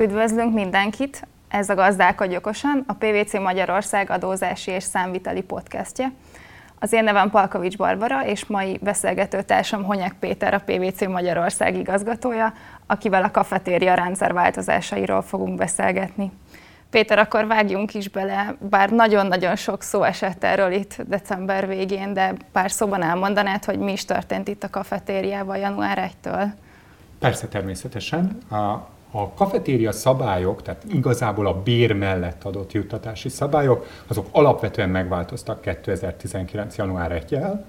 Üdvözlünk mindenkit! Ez a Gazdálkodj okosan, a PwC Magyarország adózási és számviteli podcastje. Az én nevem Palkovics Barbara, és mai beszélgetőtársam Honyek Péter, a PwC Magyarország igazgatója, akivel a kafetéria rendszer változásairól fogunk beszélgetni. Péter, akkor vágjunk is bele, bár nagyon-nagyon sok szó esett erről itt december végén, de pár szóban elmondanád, hogy mi is történt itt a kafetériában január 1-től? Persze, természetesen. A kafetéria szabályok, tehát igazából a bér mellett adott juttatási szabályok, azok alapvetően megváltoztak 2019. január 1-jel.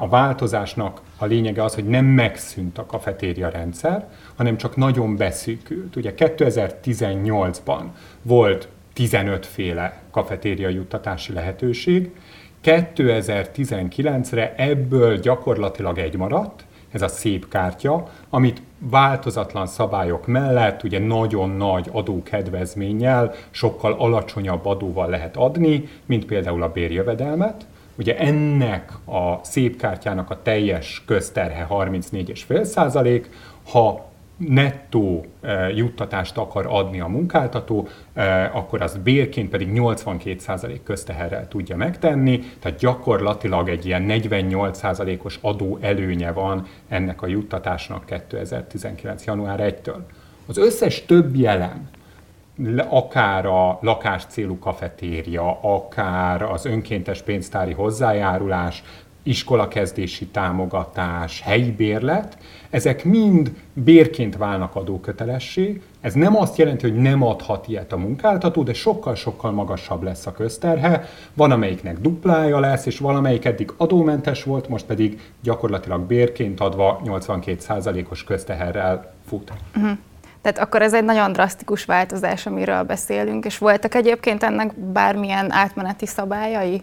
A változásnak a lényege az, hogy nem megszűnt a kafetéria rendszer, hanem csak nagyon beszűkült. Ugye 2018-ban volt 15 féle kafetéria juttatási lehetőség, 2019-re ebből gyakorlatilag egy maradt, ez a szépkártya, amit változatlan szabályok mellett, ugye nagyon nagy adókedvezménnyel, sokkal alacsonyabb adóval lehet adni, mint például a bérjövedelmet. Ugye ennek a szépkártyának a teljes közterhe 34,5%, ha nettó juttatást akar adni a munkáltató, akkor azt bérként pedig 82% közteherrel tudja megtenni, tehát gyakorlatilag egy ilyen 48%-os adó előnye van ennek a juttatásnak 2019. január 1-től. Az összes többi elem, akár a lakás célú kafetéria, akár az önkéntes pénztári hozzájárulás, iskolakezdési támogatás, helyi bérlet, ezek mind bérként válnak adókötelessé. Ez nem azt jelenti, hogy nem adhat ilyet a munkáltató, de sokkal-sokkal magasabb lesz a közterhe. Van, amelyiknek duplája lesz, és valamelyik eddig adómentes volt, most pedig gyakorlatilag bérként adva 82%-os közteherrel fut. Tehát akkor ez egy nagyon drasztikus változás, amiről beszélünk, és voltak egyébként ennek bármilyen átmeneti szabályai?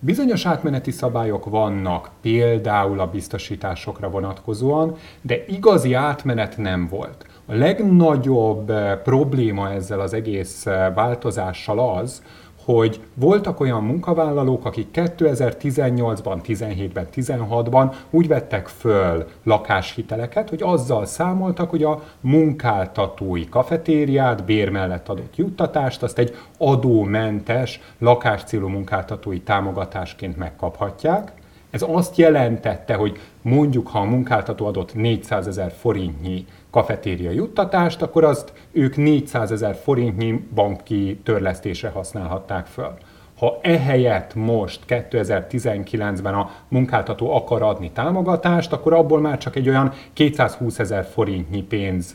Bizonyos átmeneti szabályok vannak, például a biztosításokra vonatkozóan, de igazi átmenet nem volt. A legnagyobb probléma ezzel az egész változással az, hogy voltak olyan munkavállalók, akik 2018-ban, 17-ben, 16-ban úgy vettek föl lakáshiteleket, hogy azzal számoltak, hogy a munkáltatói kafetériát, bér mellett adott juttatást, azt egy adómentes lakáscélú munkáltatói támogatásként megkaphatják. Ez azt jelentette, hogy mondjuk, ha a munkáltató adott 400 000 forintnyi kafetéria juttatást, akkor azt ők 400 000 forintnyi banki törlesztésre használhatták föl. Ha ehelyett most 2019-ben a munkáltató akar adni támogatást, akkor abból már csak egy olyan 220 000 forintnyi pénz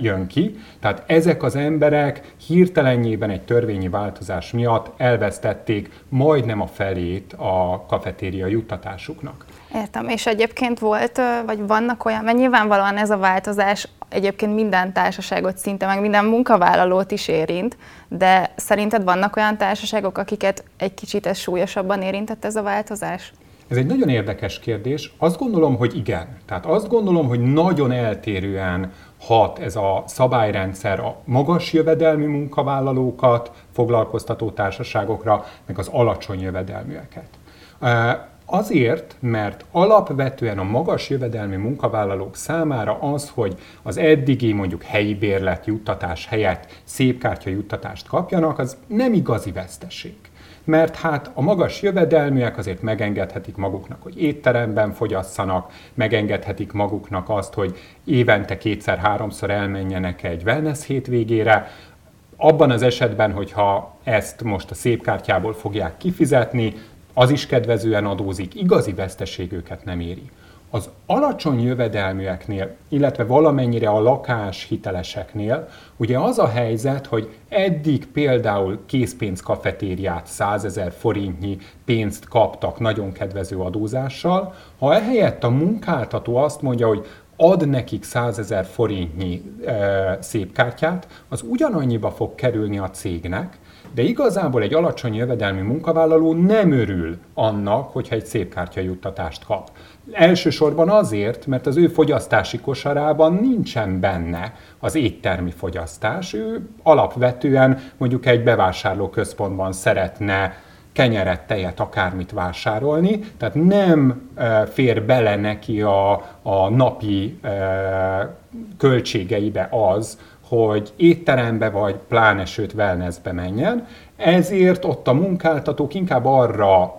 jön ki. Tehát ezek az emberek hirtelenjében egy törvényi változás miatt elvesztették majdnem a felét a kafetéria juttatásuknak. Értem, és egyébként volt, vagy vannak olyan, mert nyilvánvalóan ez a változás egyébként minden társaságot szinte, meg minden munkavállalót is érint, de szerinted vannak olyan társaságok, akiket egy kicsit ez súlyosabban érintett ez a változás? Ez egy nagyon érdekes kérdés. Azt gondolom, hogy igen. Tehát azt gondolom, hogy nagyon eltérően hat ez a szabályrendszer a magas jövedelmű munkavállalókat, foglalkoztató társaságokra, meg az alacsony jövedelműeket. Azért, mert alapvetően a magas jövedelmi munkavállalók számára az, hogy az eddigi mondjuk helyi bérlet juttatás helyett szépkártya juttatást kapjanak, az nem igazi veszteség. Mert hát a magas jövedelműek azért megengedhetik maguknak, hogy étteremben fogyasszanak, megengedhetik maguknak azt, hogy évente 2-3-szor elmenjenek egy wellness hétvégére. Abban az esetben, hogyha ezt most a szépkártyából fogják kifizetni, az is kedvezően adózik, igazi veszteség őket nem éri. Az alacsony jövedelműeknél, illetve valamennyire a lakáshiteleseknél, ugye az a helyzet, hogy eddig például készpénzkafetériát, 100 000 forintnyi pénzt kaptak nagyon kedvező adózással, ha ehelyett a munkáltató azt mondja, hogy ad nekik 100 000 forintnyi szépkártyát, az ugyanannyiba fog kerülni a cégnek, de igazából egy alacsony jövedelmi munkavállaló nem örül annak, hogyha egy szépkártya juttatást kap. Elsősorban azért, mert az ő fogyasztási kosarában nincsen benne az éttermi fogyasztás. Ő alapvetően mondjuk egy bevásárlóközpontban szeretne kenyeret, tejet, akármit vásárolni, tehát nem fér bele neki a napi költségeibe az, hogy étterembe vagy pláne, sőt wellnessbe menjen, ezért ott a munkáltatók inkább arra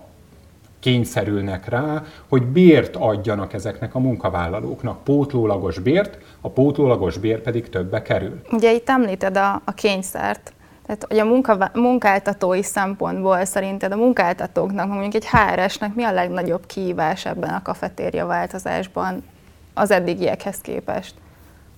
kényszerülnek rá, hogy bért adjanak ezeknek a munkavállalóknak, pótlólagos bért, a pótlólagos bér pedig többbe kerül. Ugye itt említed a kényszert, tehát hogy a munkáltatói szempontból szerinted a munkáltatóknak, mondjuk egy HR-esnek mi a legnagyobb kihívás ebben a kafetéria változásban az eddigiekhez képest?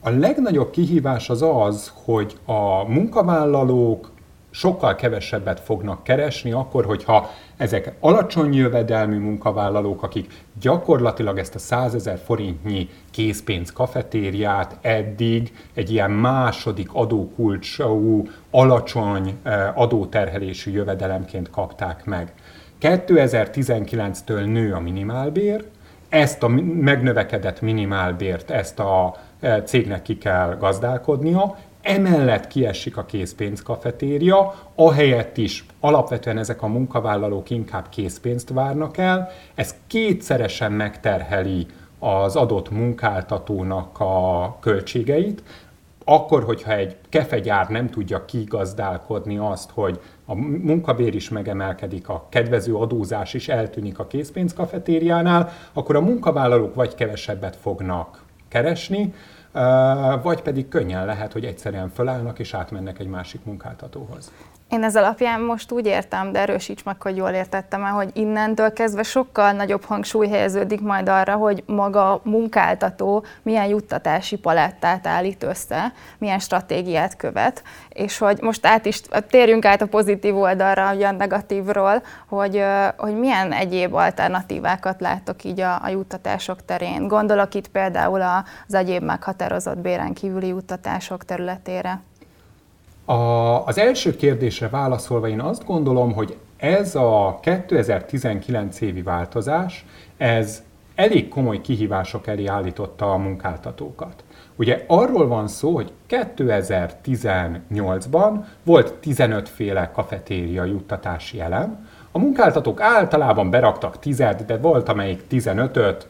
A legnagyobb kihívás az az, hogy a munkavállalók sokkal kevesebbet fognak keresni akkor, hogyha ezek alacsony jövedelmű munkavállalók, akik gyakorlatilag ezt a 100 000 forintnyi készpénz kafetériát eddig egy ilyen második adókulcsú, alacsony adóterhelésű jövedelemként kapták meg. 2019-től nő a minimálbér, ezt a megnövekedett minimálbért, ezt a cégnek ki kell gazdálkodnia, emellett kiesik a készpénzkafetéria, ahelyett is alapvetően ezek a munkavállalók inkább készpénzt várnak el, ez kétszeresen megterheli az adott munkáltatónak a költségeit, akkor, hogyha egy kefegyár nem tudja kigazdálkodni azt, hogy a munkabér is megemelkedik, a kedvező adózás is eltűnik a készpénzkafetériánál, akkor a munkavállalók vagy kevesebbet fognak keresni, vagy pedig könnyen lehet, hogy egyszerűen fölállnak és átmennek egy másik munkáltatóhoz. Én ez alapján most úgy értem, de erősíts meg, hogy jól értettem el, hogy innentől kezdve sokkal nagyobb hangsúly helyeződik majd arra, hogy maga a munkáltató milyen juttatási palettát állít össze, milyen stratégiát követ, és hogy most térjünk át a pozitív oldalra, ugye a negatívról, hogy milyen egyéb alternatívákat láttok így a juttatások terén. Gondolok itt például az egyéb meghatározott béren kívüli juttatások területére. Az első kérdésre válaszolva én azt gondolom, hogy ez a 2019 évi változás, ez elég komoly kihívások elé állította a munkáltatókat. Ugye arról van szó, hogy 2018-ban volt 15 féle kafetéria juttatási elem. A munkáltatók általában beraktak 10-et, de volt amelyik 15-öt,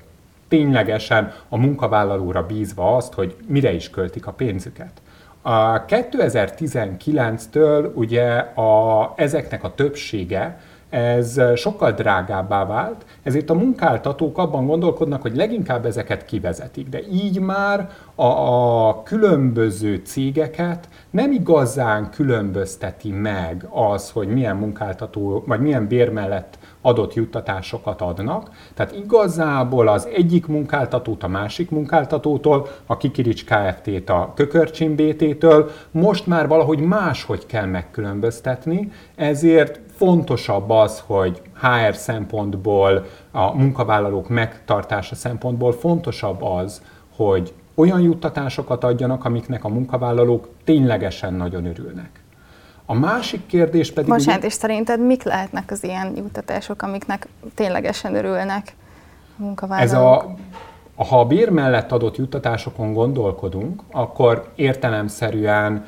ténylegesen a munkavállalóra bízva azt, hogy mire is költik a pénzüket. A 2019-től ugye ezeknek a többsége ez sokkal drágábbá vált, ezért a munkáltatók abban gondolkodnak, hogy leginkább ezeket kivezetik. De így már a különböző cégeket nem igazán különbözteti meg az, hogy milyen munkáltató, vagy milyen bér mellett adott juttatásokat adnak. Tehát igazából az egyik munkáltatót a másik munkáltatótól, a Kikirics Kft-t a Kökörcsin Bt-től most már valahogy máshogy kell megkülönböztetni, ezért fontosabb az, hogy HR szempontból, a munkavállalók megtartása szempontból fontosabb az, hogy olyan juttatásokat adjanak, amiknek a munkavállalók ténylegesen nagyon örülnek. A másik kérdés pedig... Bocsánat, és szerinted mik lehetnek az ilyen juttatások, amiknek ténylegesen örülnek a munkavállalók? Ha a bér mellett adott juttatásokon gondolkodunk, akkor értelemszerűen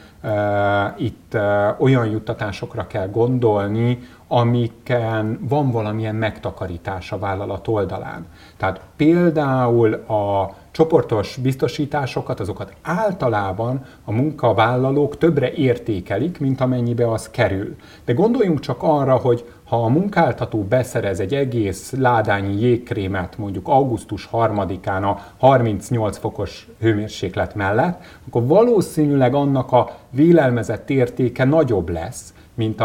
olyan juttatásokra kell gondolni, amiken van valamilyen megtakarítás a vállalat oldalán. Tehát például a csoportos biztosításokat, azokat általában a munkavállalók többre értékelik, mint amennyibe az kerül. De gondoljunk csak arra, hogy ha a munkáltató beszerez egy egész ládányi jégkrémet mondjuk augusztus 3-án a 38 fokos hőmérséklet mellett, akkor valószínűleg annak a vélelmezett értéke nagyobb lesz, mint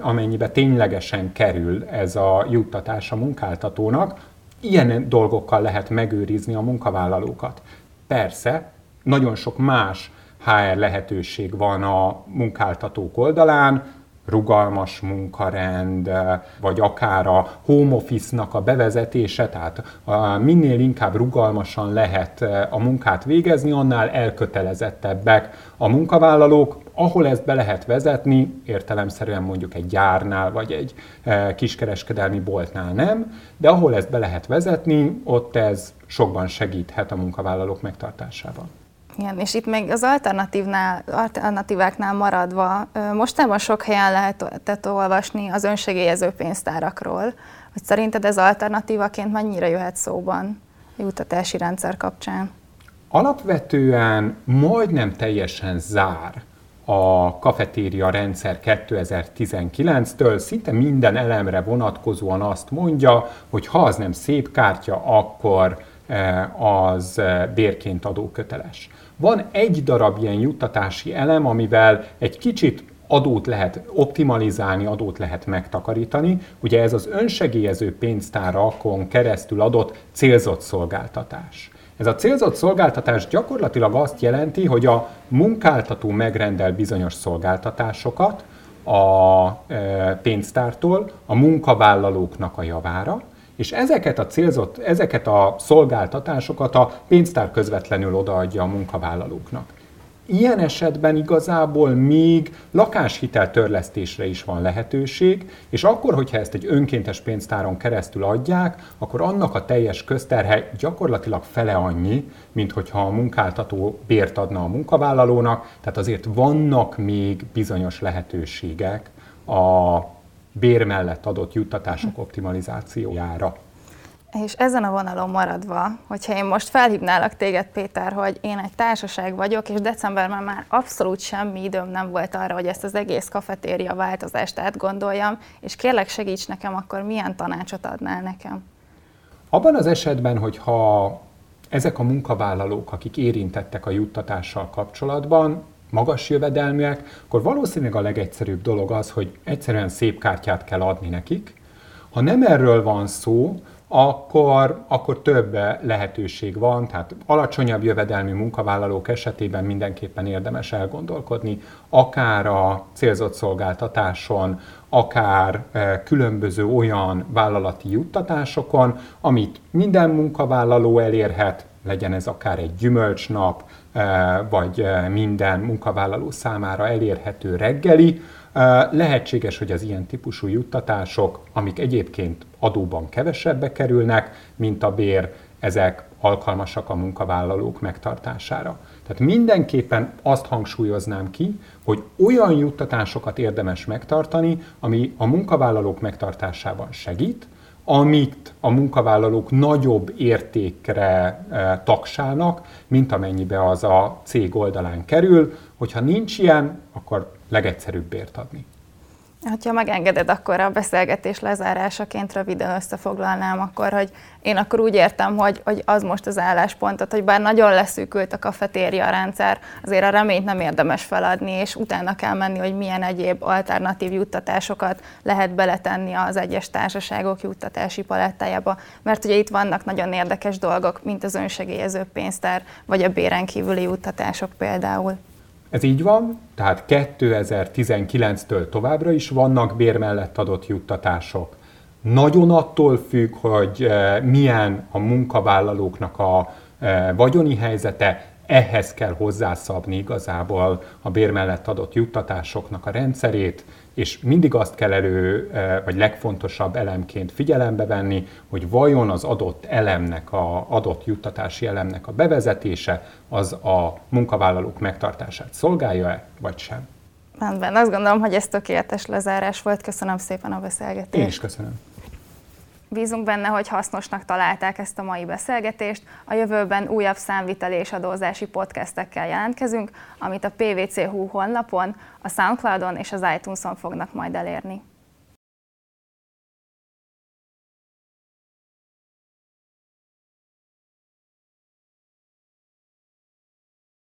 amennyibe ténylegesen kerül ez a juttatás a munkáltatónak. Ilyen dolgokkal lehet megőrizni a munkavállalókat. Persze, nagyon sok más HR lehetőség van a munkáltatók oldalán, rugalmas munkarend, vagy akár a home office-nak a bevezetése, tehát minél inkább rugalmasan lehet a munkát végezni, annál elkötelezettebbek a munkavállalók, ahol ezt be lehet vezetni, értelemszerűen mondjuk egy gyárnál, vagy egy kiskereskedelmi boltnál nem, de ahol ezt be lehet vezetni, ott ez sokban segíthet a munkavállalók megtartásában. Igen, és itt még az alternatíváknál maradva, mostában sok helyen lehetett olvasni az önsegélyező pénztárakról, hogy szerinted ez alternatívaként mennyire jöhet szóban a juttatási rendszer kapcsán? Alapvetően majdnem teljesen zár a kafetéria rendszer 2019-től, szinte minden elemre vonatkozóan azt mondja, hogy ha az nem szépkártya, akkor az bérként adóköteles. Van egy darab ilyen juttatási elem, amivel egy kicsit adót lehet optimalizálni, adót lehet megtakarítani. Ugye ez az önsegélyező pénztárakon keresztül adott célzott szolgáltatás. Ez a célzott szolgáltatás gyakorlatilag azt jelenti, hogy a munkáltató megrendel bizonyos szolgáltatásokat a pénztártól a munkavállalóknak a javára, és ezeket a szolgáltatásokat a pénztár közvetlenül odaadja a munkavállalóknak. Ilyen esetben igazából még lakáshitel törlesztésre is van lehetőség, és akkor, hogyha ezt egy önkéntes pénztáron keresztül adják, akkor annak a teljes közterhe gyakorlatilag fele annyi, mint hogyha a munkáltató bért adna a munkavállalónak, tehát azért vannak még bizonyos lehetőségek a bér mellett adott juttatások optimalizációjára. És ezen a vonalon maradva, hogyha én most felhívnálak téged, Péter, hogy én egy társaság vagyok, és decemberben már abszolút semmi időm nem volt arra, hogy ezt az egész kafetéria változást átgondoljam, és kérlek segíts nekem, akkor milyen tanácsot adnál nekem? Abban az esetben, hogyha ezek a munkavállalók, akik érintettek a juttatással kapcsolatban, magas jövedelműek, akkor valószínűleg a legegyszerűbb dolog az, hogy egyszerűen szépkártyát kell adni nekik. Ha nem erről van szó, akkor több lehetőség van, tehát alacsonyabb jövedelmű munkavállalók esetében mindenképpen érdemes elgondolkodni, akár a célzott szolgáltatáson, akár különböző olyan vállalati juttatásokon, amit minden munkavállaló elérhet, legyen ez akár egy gyümölcsnap, vagy minden munkavállaló számára elérhető reggeli. Lehetséges, hogy az ilyen típusú juttatások, amik egyébként adóban kevesebbe kerülnek, mint a bér, ezek alkalmasak a munkavállalók megtartására. Tehát mindenképpen azt hangsúlyoznám ki, hogy olyan juttatásokat érdemes megtartani, ami a munkavállalók megtartásában segít, amit a munkavállalók nagyobb értékre taksálnak, mint amennyibe az a cég oldalán kerül. Hogyha nincs ilyen, akkor legegyszerűbb bért adni. Ha megengeded, akkor a beszélgetés lezárásaként röviden összefoglalnám akkor, hogy én akkor úgy értem, hogy az most az álláspontot, hogy bár nagyon leszűkült a kafetéria rendszer, azért a reményt nem érdemes feladni, és utána kell menni, hogy milyen egyéb alternatív juttatásokat lehet beletenni az egyes társaságok juttatási palettájába. Mert ugye itt vannak nagyon érdekes dolgok, mint az önsegélyező pénztár, vagy a béren kívüli juttatások például. Ez így van, tehát 2019-től továbbra is vannak bér mellett adott juttatások. Nagyon attól függ, hogy milyen a munkavállalóknak a vagyoni helyzete, ehhez kell hozzászabni igazából a bér mellett adott juttatásoknak a rendszerét, és mindig azt kell vagy legfontosabb elemként figyelembe venni, hogy vajon az adott elemnek, adott juttatási elemnek a bevezetése az a munkavállalók megtartását szolgálja-e, vagy sem. Rendben, azt gondolom, hogy ez tökéletes lezárás volt. Köszönöm szépen a beszélgetést. Én is köszönöm. Bízunk benne, hogy hasznosnak találták ezt a mai beszélgetést. A jövőben újabb számviteli és adózási podcastekkel jelentkezünk, amit a PwC.hu honlapon, a Soundcloudon és az iTunes-on fognak majd elérni.